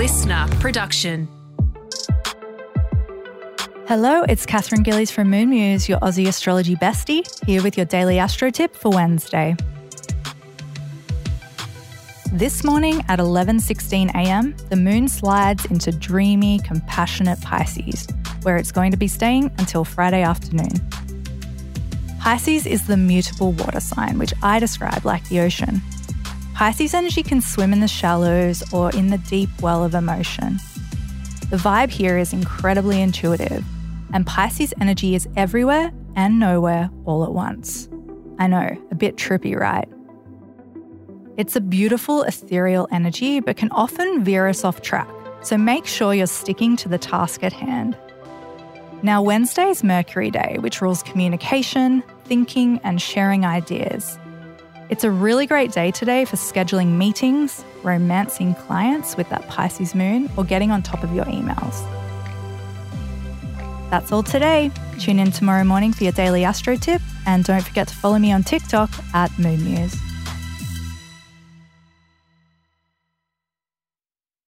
listener production. Hello, it's Catherine Gillies from Moon Muse, your Aussie astrology bestie, here with your daily astro tip for Wednesday. This morning at 11:16 a.m, the moon slides into dreamy, compassionate Pisces, where it's going to be staying until Friday afternoon. Pisces is the mutable water sign, which I describe like the ocean. Pisces energy can swim in the shallows or in the deep well of emotion. The vibe here is incredibly intuitive, and Pisces energy is everywhere and nowhere all at once. I know, a bit trippy, right? It's a beautiful ethereal energy, but can often veer us off track, so make sure you're sticking to the task at hand. Now, Wednesday's Mercury Day, which rules communication, thinking, and sharing ideas. It's a really great day today for scheduling meetings, romancing clients with that Pisces moon, or getting on top of your emails. That's all today. Tune in tomorrow morning for your daily astro tip, and don't forget to follow me on TikTok at Moon Muse.